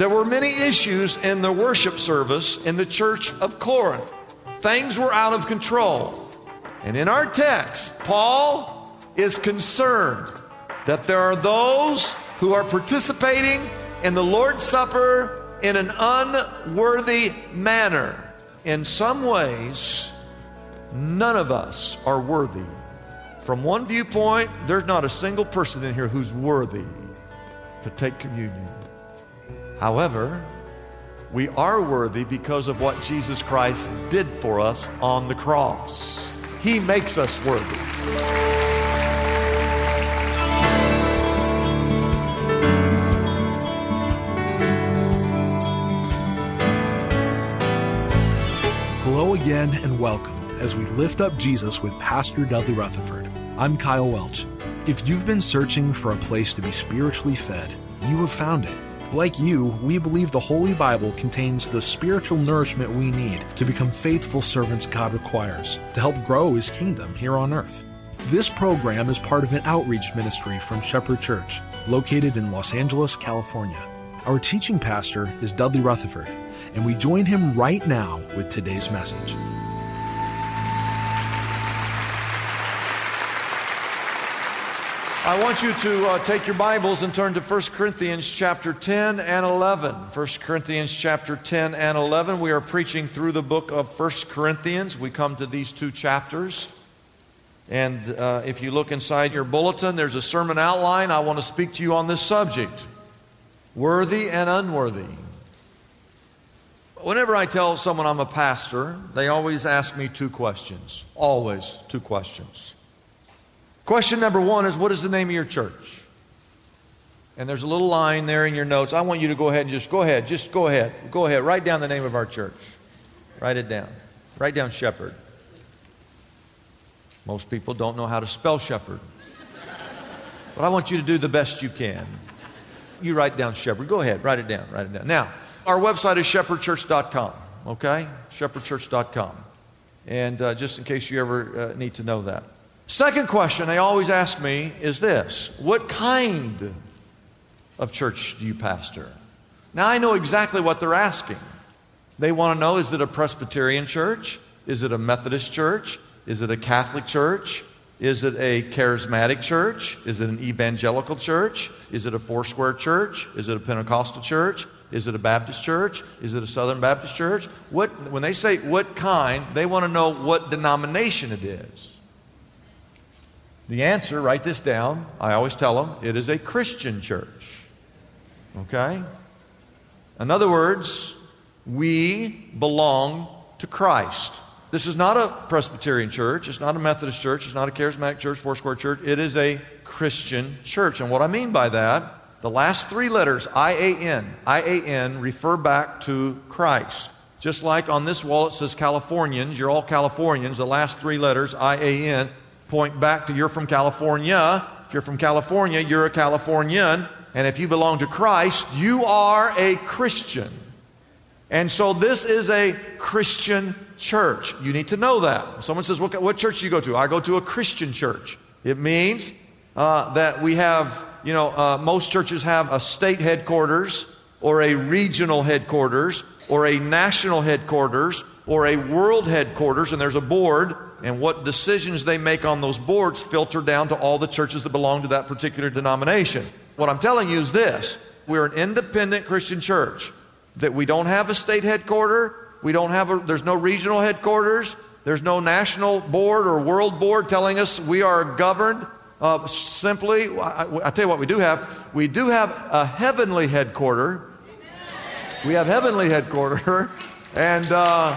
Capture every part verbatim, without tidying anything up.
There were many issues in the worship service in the church of Corinth. Things were out of control. And in our text, Paul is concerned that there are those who are participating in the Lord's Supper in an unworthy manner. In some ways, none of us are worthy. From one viewpoint, there's not a single person in here who's worthy to take communion. However, we are worthy because of what Jesus Christ did for us on the cross. He makes us worthy. Hello again and welcome as we lift up Jesus with Pastor Dudley Rutherford. I'm Kyle Welch. If you've been searching for a place to be spiritually fed, you have found it. Like you, we believe the Holy Bible contains the spiritual nourishment we need to become faithful servants God requires to help grow His kingdom here on earth. This program is part of an outreach ministry from Shepherd Church, located in Los Angeles, California. Our teaching pastor is Dudley Rutherford, and we join him right now with today's message. I want you to uh, take your Bibles and turn to First Corinthians chapter ten and eleven. First Corinthians chapter ten and eleven. We are preaching through the book of First Corinthians. We come to these two chapters. And uh, if you look inside your bulletin, there's a sermon outline. I want to speak to you on this subject. Worthy and unworthy. Whenever I tell someone I'm a pastor, they always ask me two questions. Always two questions. Question number one is, what is the name of your church? And there's a little line there in your notes. I want you to go ahead and just go ahead. Just go ahead. Go ahead. Write down the name of our church. Write it down. Write down Shepherd. Most people don't know how to spell Shepherd. But I want you to do the best you can. You write down Shepherd. Go ahead. Write it down. Write it down. Now, our website is Shepherd Church dot com, okay? Shepherd Church dot com. And uh, just in case you ever uh, need to know that. Second question they always ask me is this. What kind of church do you pastor? Now, I know exactly what they're asking. They want to know, is it a Presbyterian church? Is it a Methodist church? Is it a Catholic church? Is it a charismatic church? Is it an evangelical church? Is it a Foursquare church? Is it a Pentecostal church? Is it a Baptist church? Is it a Southern Baptist church? What, when they say what kind, they want to know what denomination it is. The answer, write this down, I always tell them, it is a Christian church. Okay? In other words, we belong to Christ. This is not a Presbyterian church. It's not a Methodist church. It's not a charismatic church, Foursquare church. It is a Christian church. And what I mean by that, the last three letters, I A N, I A N refer back to Christ. Just like on this wall it says Californians, you're all Californians, the last three letters, I A N, point back to you're from California. If you're from California, you're a Californian. And if you belong to Christ, you are a Christian. And so this is a Christian church. You need to know that. Someone says, what, what church do you go to? I go to a Christian church. It means uh, that we have, you know, uh, most churches have a state headquarters or a regional headquarters or a national headquarters or a world headquarters, and there's a board, and what decisions they make on those boards filter down to all the churches that belong to that particular denomination. What I'm telling you is this. We're an independent Christian church. That we don't have a state headquarters, we don't have a, there's no regional headquarters, there's no national board or world board telling us we are governed uh, simply. I, I tell you what we do have, we do have a heavenly headquarters. We have heavenly headquarters, and uh,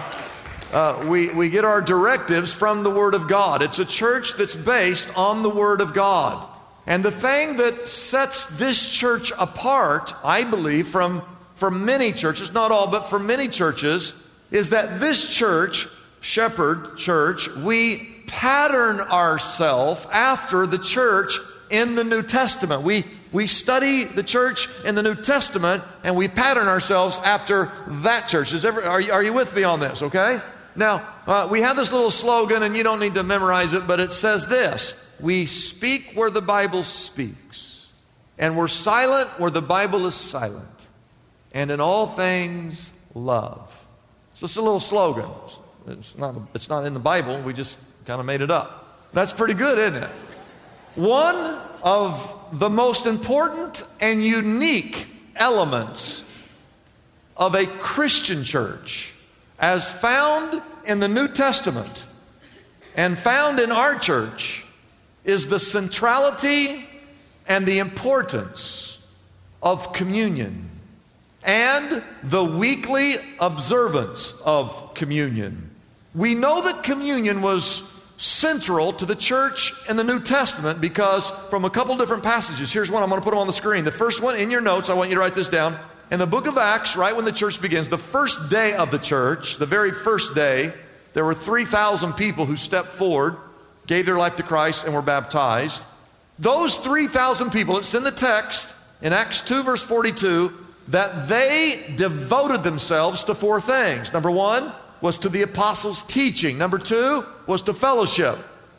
uh, we, we get our directives from the Word of God. It's a church that's based on the Word of God. And the thing that sets this church apart, I believe, from for many churches, not all, but for many churches, is that this church, Shepherd Church, we pattern ourselves after the church in the New Testament. We, we study the church in the New Testament, and we pattern ourselves after that church. Is every, are, you, are you with me on this, okay? Now, uh, we have this little slogan, and you don't need to memorize it, but it says this. We speak where the Bible speaks, and we're silent where the Bible is silent. and in all things love. So it's a little slogan. It's not, it's not in the Bible. We just kind of made it up. That's pretty good, isn't it? One of the most important and unique elements of a Christian church, as found in the New Testament and found in our church, is the centrality and the importance of communion and the weekly observance of communion. We know that communion was central to the church in the New Testament because from a couple different passages. Here's one. I'm going to put them on the screen. The first one in your notes, I want you to write this down. In the book of Acts, right when the church begins, the first day of the church, the very first day, there were three thousand people who stepped forward, gave their life to Christ, and were baptized. Those three thousand people, it's in the text, in Acts two verse forty-two, that they devoted themselves to four things. Number one was to the apostles' teaching. Number two was to fellowship.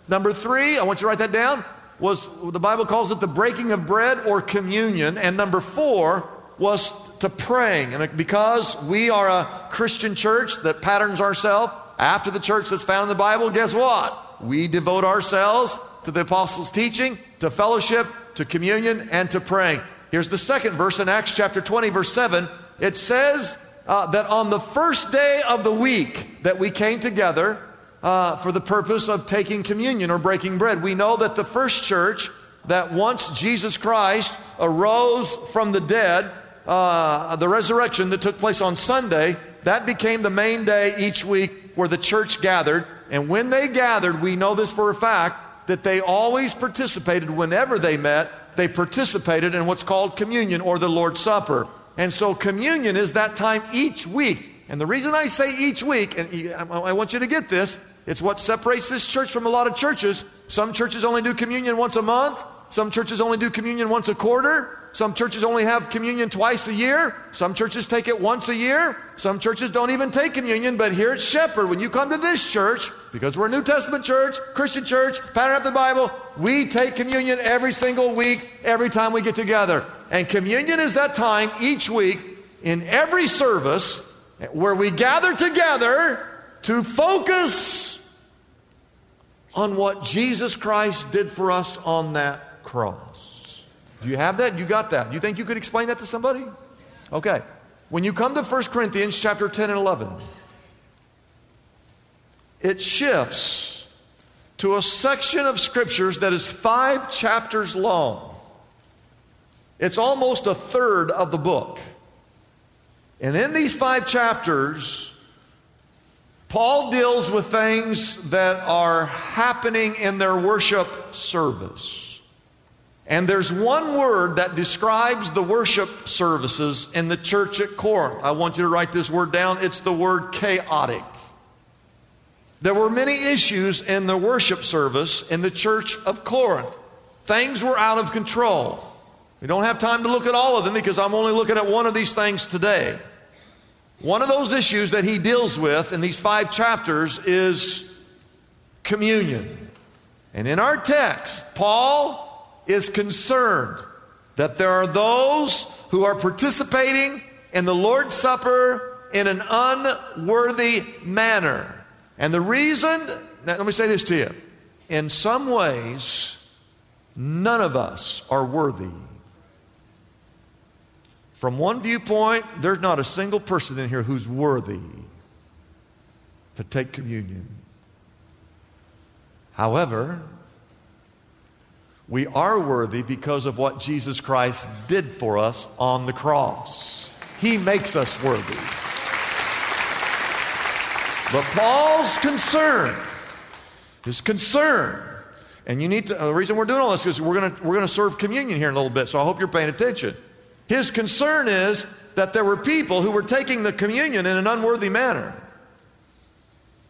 Number three, I want you to write that down, was, the Bible calls it the breaking of bread or communion. And number four was to praying. And because we are a Christian church that patterns ourselves after the church that's found in the Bible, guess what? We devote ourselves to the apostles' teaching, to fellowship, to communion, and to praying. Here's the second verse in Acts chapter twenty, verse seven. It says uh, that on the first day of the week that we came together uh, for the purpose of taking communion or breaking bread. We know that the first church, that once Jesus Christ arose from the dead, uh, the resurrection that took place on Sunday, that became the main day each week where the church gathered. And when they gathered, we know this for a fact, that they always participated whenever they met, they participated in what's called communion or the Lord's Supper. And so communion is that time each week. And the reason I say each week, and I want you to get this, it's what separates this church from a lot of churches. Some churches only do communion once a month. Some churches only do communion once a quarter. Some churches only have communion twice a year. Some churches take it once a year. Some churches don't even take communion. But here at Shepherd, when you come to this church, because we're a New Testament church, Christian church, pattern of the Bible, we take communion every single week, every time we get together. And communion is that time each week in every service where we gather together to focus on what Jesus Christ did for us on that cross. Do you have that? You got that? You think you could explain that to somebody? Okay. When you come to First Corinthians chapter ten and eleven, it shifts to a section of scriptures that is five chapters long. It's almost a third of the book. And in these five chapters, Paul deals with things that are happening in their worship service. And there's one word that describes the worship services in the church at Corinth. I want you to write this word down. It's the word chaotic. There were many issues in the worship service in the church of Corinth. Things were out of control. We don't have time to look at all of them because I'm only looking at one of these things today. One of those issues that he deals with in these five chapters is communion. And in our text, Paul is concerned that there are those who are participating in the Lord's Supper in an unworthy manner. And the reason, now let me say this to you, in some ways, none of us are worthy. From one viewpoint, there's not a single person in here who's worthy to take communion. However, we are worthy because of what Jesus Christ did for us on the cross. He makes us worthy. But Paul's concern, his concern, and you need to, the reason we're doing all this is we're going we're going to serve communion here in a little bit, so I hope you're paying attention. His concern is that there were people who were taking the communion in an unworthy manner.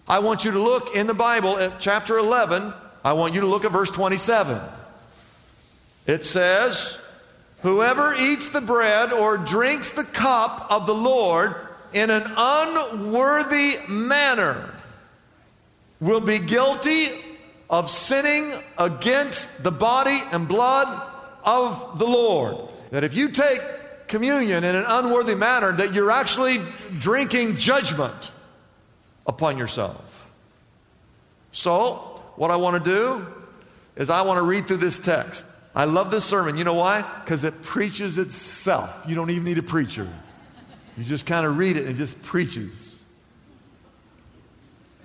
I want you to look in the Bible at chapter eleven. I want you to look at verse twenty-seven. It says, "Whoever eats the bread or drinks the cup of the Lord in an unworthy manner will be guilty of sinning against the body and blood of the Lord." That if you take communion in an unworthy manner, that you're actually drinking judgment upon yourself. So, what I want to do is I want to read through this text. I love this sermon. You know why? Because it preaches itself. You don't even need a preacher. You just kind of read it and it just preaches.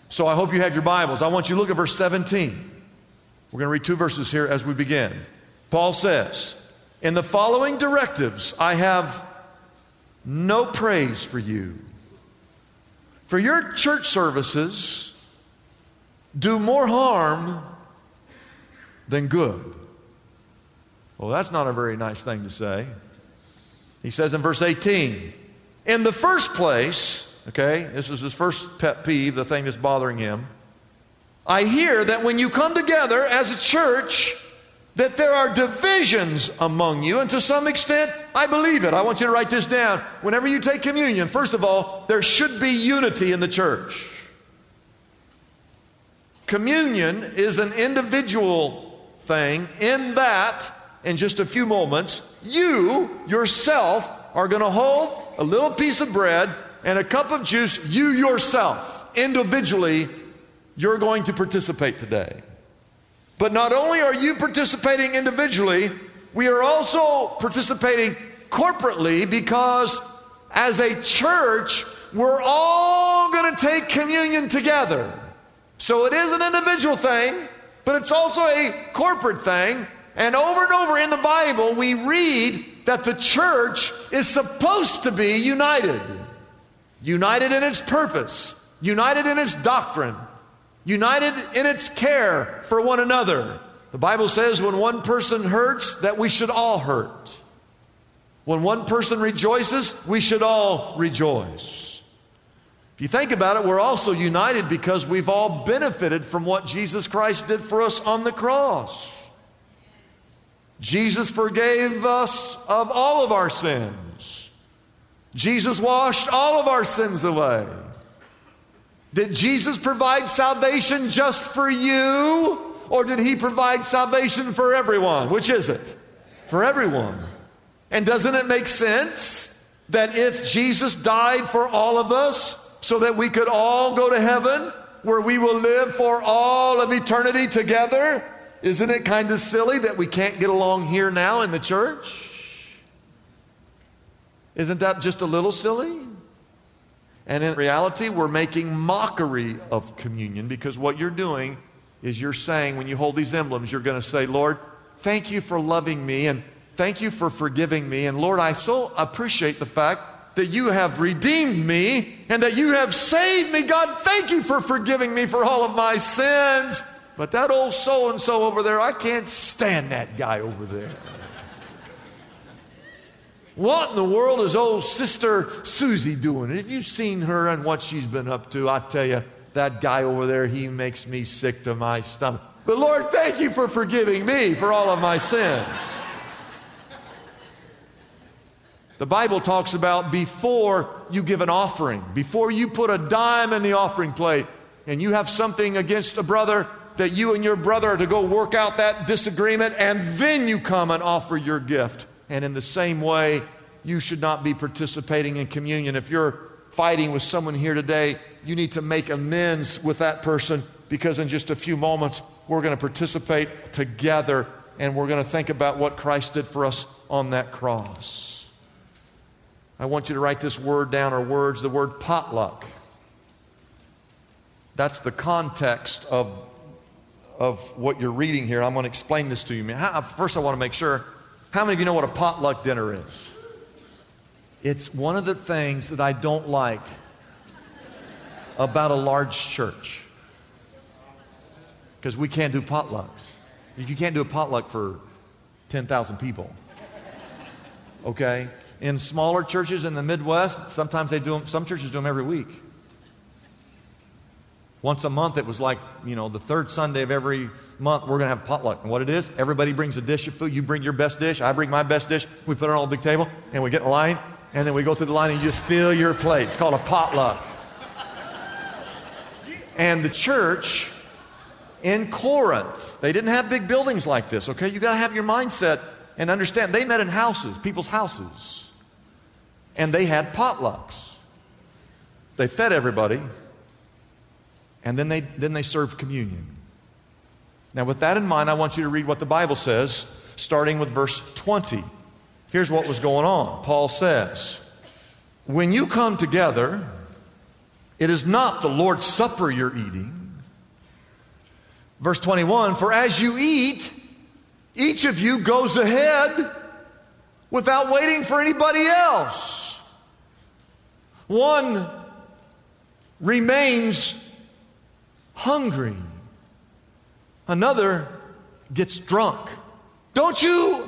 So I hope you have your Bibles. I want you to look at verse seventeen. We're going to read two verses here as we begin. Paul says, "In the following directives, I have no praise for you. For your church services do more harm than good." Well, that's not a very nice thing to say. He says in verse eighteen, "In the first place," okay, this is his first pet peeve, the thing that's bothering him, "I hear that when you come together as a church, that there are divisions among you, and to some extent, I believe it." I want you to write this down. Whenever you take communion, first of all, there should be unity in the church. Communion is an individual thing in that, in just a few moments, you yourself are going to hold a little piece of bread and a cup of juice. You yourself, individually, you're going to participate today. But not only are you participating individually, we are also participating corporately, because as a church, we're all going to take communion together. So it is an individual thing, but it's also a corporate thing. And over and over in the Bible, we read that the church is supposed to be united. United in its purpose. United in its doctrine. United in its care for one another. The Bible says when one person hurts, that we should all hurt. When one person rejoices, we should all rejoice. If you think about it, we're also united because we've all benefited from what Jesus Christ did for us on the cross. Jesus forgave us of all of our sins. Jesus washed all of our sins away. Did Jesus provide salvation just for you, or did he provide salvation for everyone? Which is it? For everyone. And doesn't it make sense that if Jesus died for all of us so that we could all go to heaven where we will live for all of eternity together, isn't it kind of silly that we can't get along here now in the church? Isn't that just a little silly? And in reality, we're making mockery of communion, because what you're doing is you're saying, when you hold these emblems, you're going to say, "Lord, thank you for loving me, and thank you for forgiving me. And Lord, I so appreciate the fact that you have redeemed me and that you have saved me. God, thank you for forgiving me for all of my sins. But that old so-and-so over there, I can't stand that guy over there. What in the world is old sister Susie doing? Have you seen her and what she's been up to? I tell you, that guy over there, he makes me sick to my stomach. But Lord, thank you for forgiving me for all of my sins." The Bible talks about before you give an offering, before you put a dime in the offering plate, and you have something against a brother, that you and your brother are to go work out that disagreement, and then you come and offer your gift. And in the same way, you should not be participating in communion. If you're fighting with someone here today, you need to make amends with that person, because in just a few moments, we're going to participate together and we're going to think about what Christ did for us on that cross. I want you to write this word down, or words, the word potluck. That's the context of, of what you're reading here. I'm going to explain this to you. First, I want to make sure, how many of you know what a potluck dinner is? It's one of the things that I don't like about a large church, because we can't do potlucks. You can't do a potluck for ten thousand people, okay? In smaller churches in the Midwest, sometimes they do them, some churches do them every week. Once a month, it was like, you know, the third Sunday of every month, we're going to have potluck. And what it is, everybody brings a dish of food. You bring your best dish. I bring my best dish. We put it on a big table, and we get in line, and then we go through the line, and you just fill your plate. It's called a potluck. And the church in Corinth, they didn't have big buildings like this, okay? You got to have your mindset and understand. They met in houses, people's houses. and they had potlucks. They fed everybody, and then they, then they served communion. Now, with that in mind, I want you to read what the Bible says, starting with verse twenty. Here's what was going on. Paul says, "When you come together, it is not the Lord's Supper you're eating." Verse twenty-one, "For as you eat, each of you goes ahead without waiting for anybody else. One remains hungry. Another gets drunk. Don't you,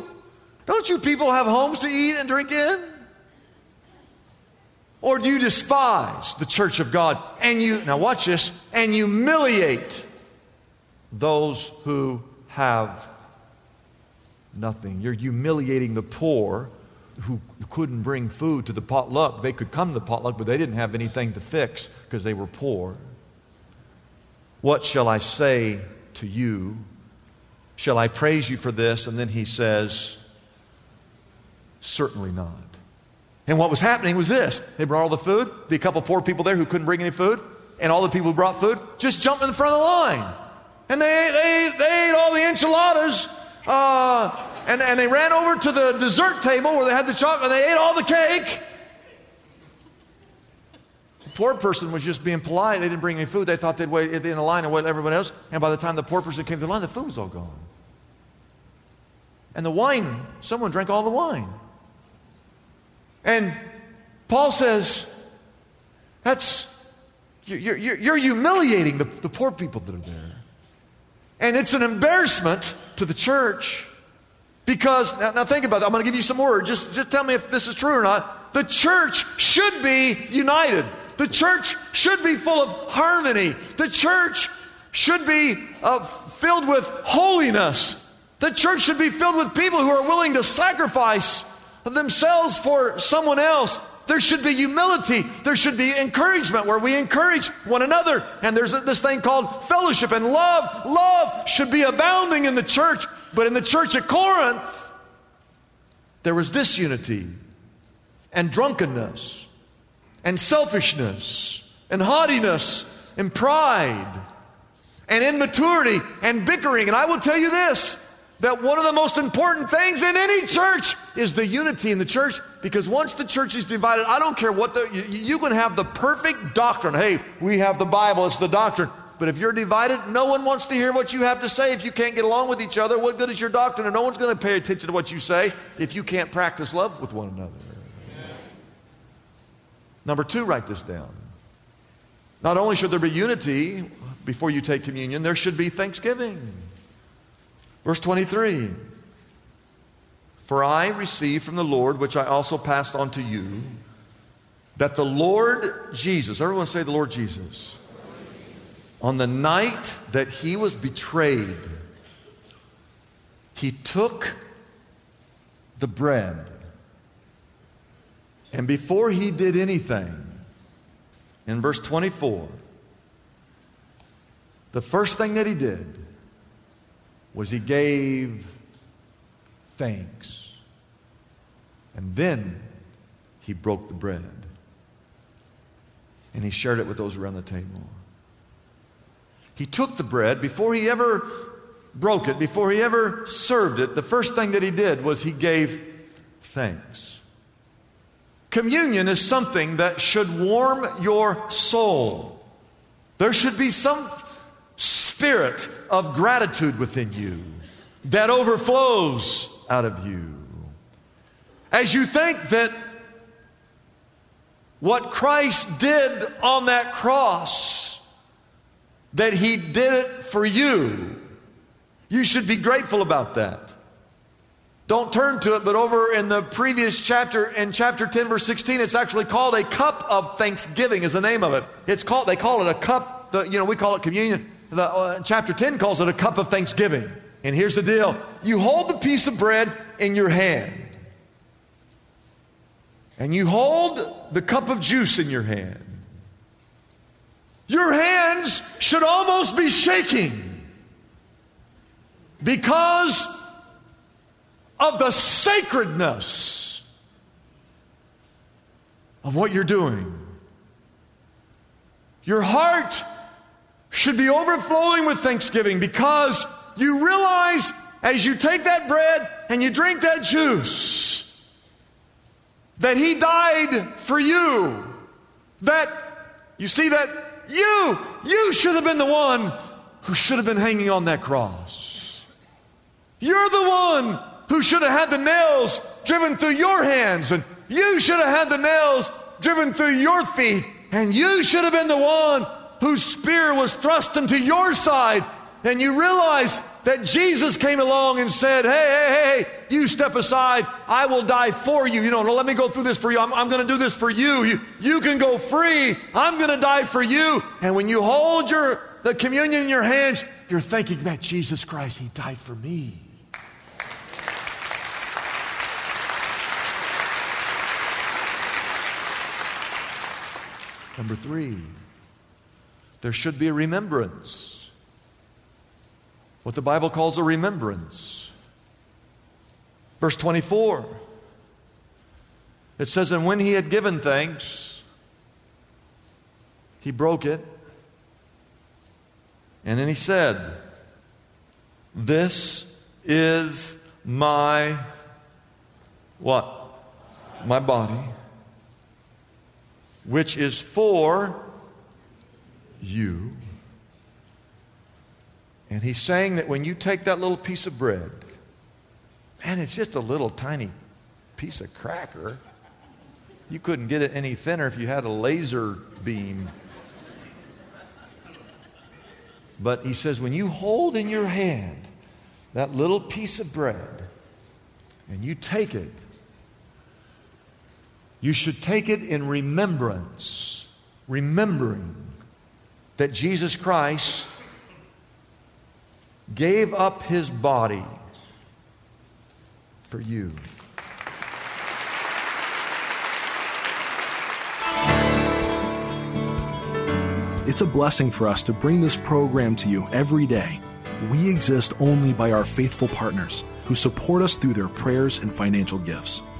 don't you people have homes to eat and drink in? Or do you despise the church of God and you," now watch this, "and humiliate those who have nothing." You're humiliating the poor who couldn't bring food to the potluck. They could come to the potluck, but they didn't have anything to fix because they were poor. "What shall I say to you? Shall I praise you for this?" And then he says, "Certainly not." And what was happening was this. They brought all the food. The couple poor people there who couldn't bring any food, and all the people who brought food, just jumped in the front of the line. And they ate, they ate, they ate all the enchiladas. Uh, and, and they ran over to the dessert table where they had the chocolate, and they ate all the cake. The poor person was just being polite. They didn't bring any food. They thought they'd wait in the line and wait everyone else. And by the time the poor person came to the line, the food was all gone. And the wine, someone drank all the wine. And Paul says, that's, you're, you're, you're humiliating the, the poor people that are there. And it's an embarrassment to the church because, now, now think about it. I'm going to give you some words. Just, just tell me if this is true or not. The church should be united. The church should be full of harmony. The church should be uh, filled with holiness. The church should be filled with people who are willing to sacrifice themselves for someone else. There should be humility. There should be encouragement where we encourage one another. And there's this thing called fellowship and love. Love should be abounding in the church. But in the church at Corinth, there was disunity and drunkenness and selfishness and haughtiness and pride and immaturity and bickering. And I will tell you this, that one of the most important things in any church is the unity in the church, because once the church is divided, I don't care what the, you, you can have the perfect doctrine. Hey, we have the Bible, it's the doctrine. But if you're divided, no one wants to hear what you have to say. If you can't get along with each other, what good is your doctrine? And no one's going to pay attention to what you say if you can't practice love with one another. Yeah. Number two, write this down. Not only should there be unity before you take communion, there should be thanksgiving. Verse twenty-three, "For I received from the Lord, which I also passed on to you, that the Lord Jesus," everyone say the Lord Jesus, "on the night that he was betrayed, he took the bread. And before he did anything," in verse twenty-four, "the first thing that he did was he gave thanks. And then he broke the bread. And he shared it with those around the table." He took the bread before he ever broke it, before he ever served it. The first thing that he did was he gave thanks. Communion is something that should warm your soul. There should be some spirit of gratitude within you that overflows out of you. As you think that what Christ did on that cross, that he did it for you, you should be grateful about that. Don't turn to it, but over in the previous chapter, in chapter ten, verse sixteen, it's actually called a cup of thanksgiving is the name of it. It's called, they call it a cup, the, you know, we call it communion. The, uh, chapter ten calls it a cup of thanksgiving. And here's the deal. You hold the piece of bread in your hand. And you hold the cup of juice in your hand. Your hands should almost be shaking because of the sacredness of what you're doing. Your heart should be overflowing with thanksgiving because you realize as you take that bread and you drink that juice that He died for you. That, you see that you, you should have been the one who should have been hanging on that cross. You're the one who should have had the nails driven through your hands, and you should have had the nails driven through your feet, and you should have been the one whose spear was thrust into your side. And you realize that Jesus came along and said, hey, hey, hey, you step aside. I will die for you. You know, no, let me go through this for you. I'm, I'm going to do this for you. you. You can go free. I'm going to die for you. And when you hold your the communion in your hands, you're thinking that Jesus Christ, He died for me. Number three, there should be a remembrance. What the Bible calls a remembrance. Verse twenty-four, it says, and when He had given thanks, He broke it, and then He said, this is my, what? My body, which is for you. And He's saying that when you take that little piece of bread, man, it's just a little tiny piece of cracker. You couldn't get it any thinner if you had a laser beam. But He says, when you hold in your hand that little piece of bread and you take it, you should take it in remembrance, remembering that Jesus Christ gave up His body for you. It's a blessing for us to bring this program to you every day. We exist only by our faithful partners who support us through their prayers and financial gifts.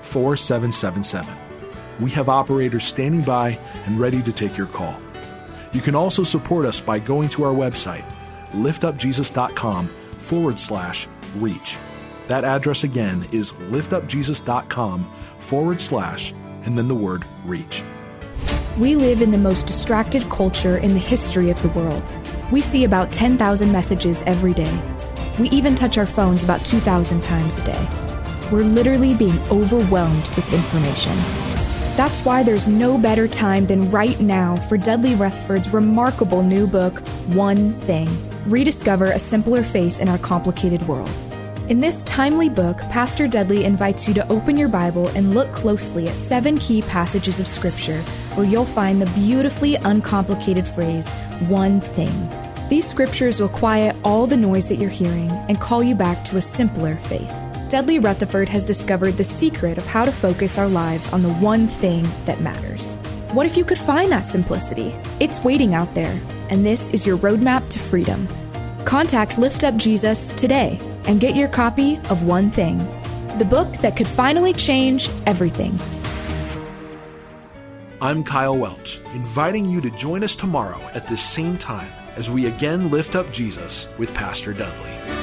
four seven seven seven. We have operators standing by and ready to take your call. You can also support us by going to our website, liftupjesus.com forward slash reach. That address again is liftupjesus.com forward slash and then the word reach. We live in the most distracted culture in the history of the world. We see about ten thousand messages every day. We even touch our phones about two thousand times a day. We're literally being overwhelmed with information. That's why there's no better time than right now for Dudley Rutherford's remarkable new book, One Thing: Rediscover a Simpler Faith in Our Complicated World. In this timely book, Pastor Dudley invites you to open your Bible and look closely at seven key passages of Scripture where you'll find the beautifully uncomplicated phrase, one thing. These scriptures will quiet all the noise that you're hearing and call you back to a simpler faith. Dudley Rutherford has discovered the secret of how to focus our lives on the one thing that matters. What if you could find that simplicity? It's waiting out there, and this is your roadmap to freedom. Contact Lift Up Jesus today and get your copy of One Thing, the book that could finally change everything. I'm Kyle Welch, inviting you to join us tomorrow at this same time as we again lift up Jesus with Pastor Dudley.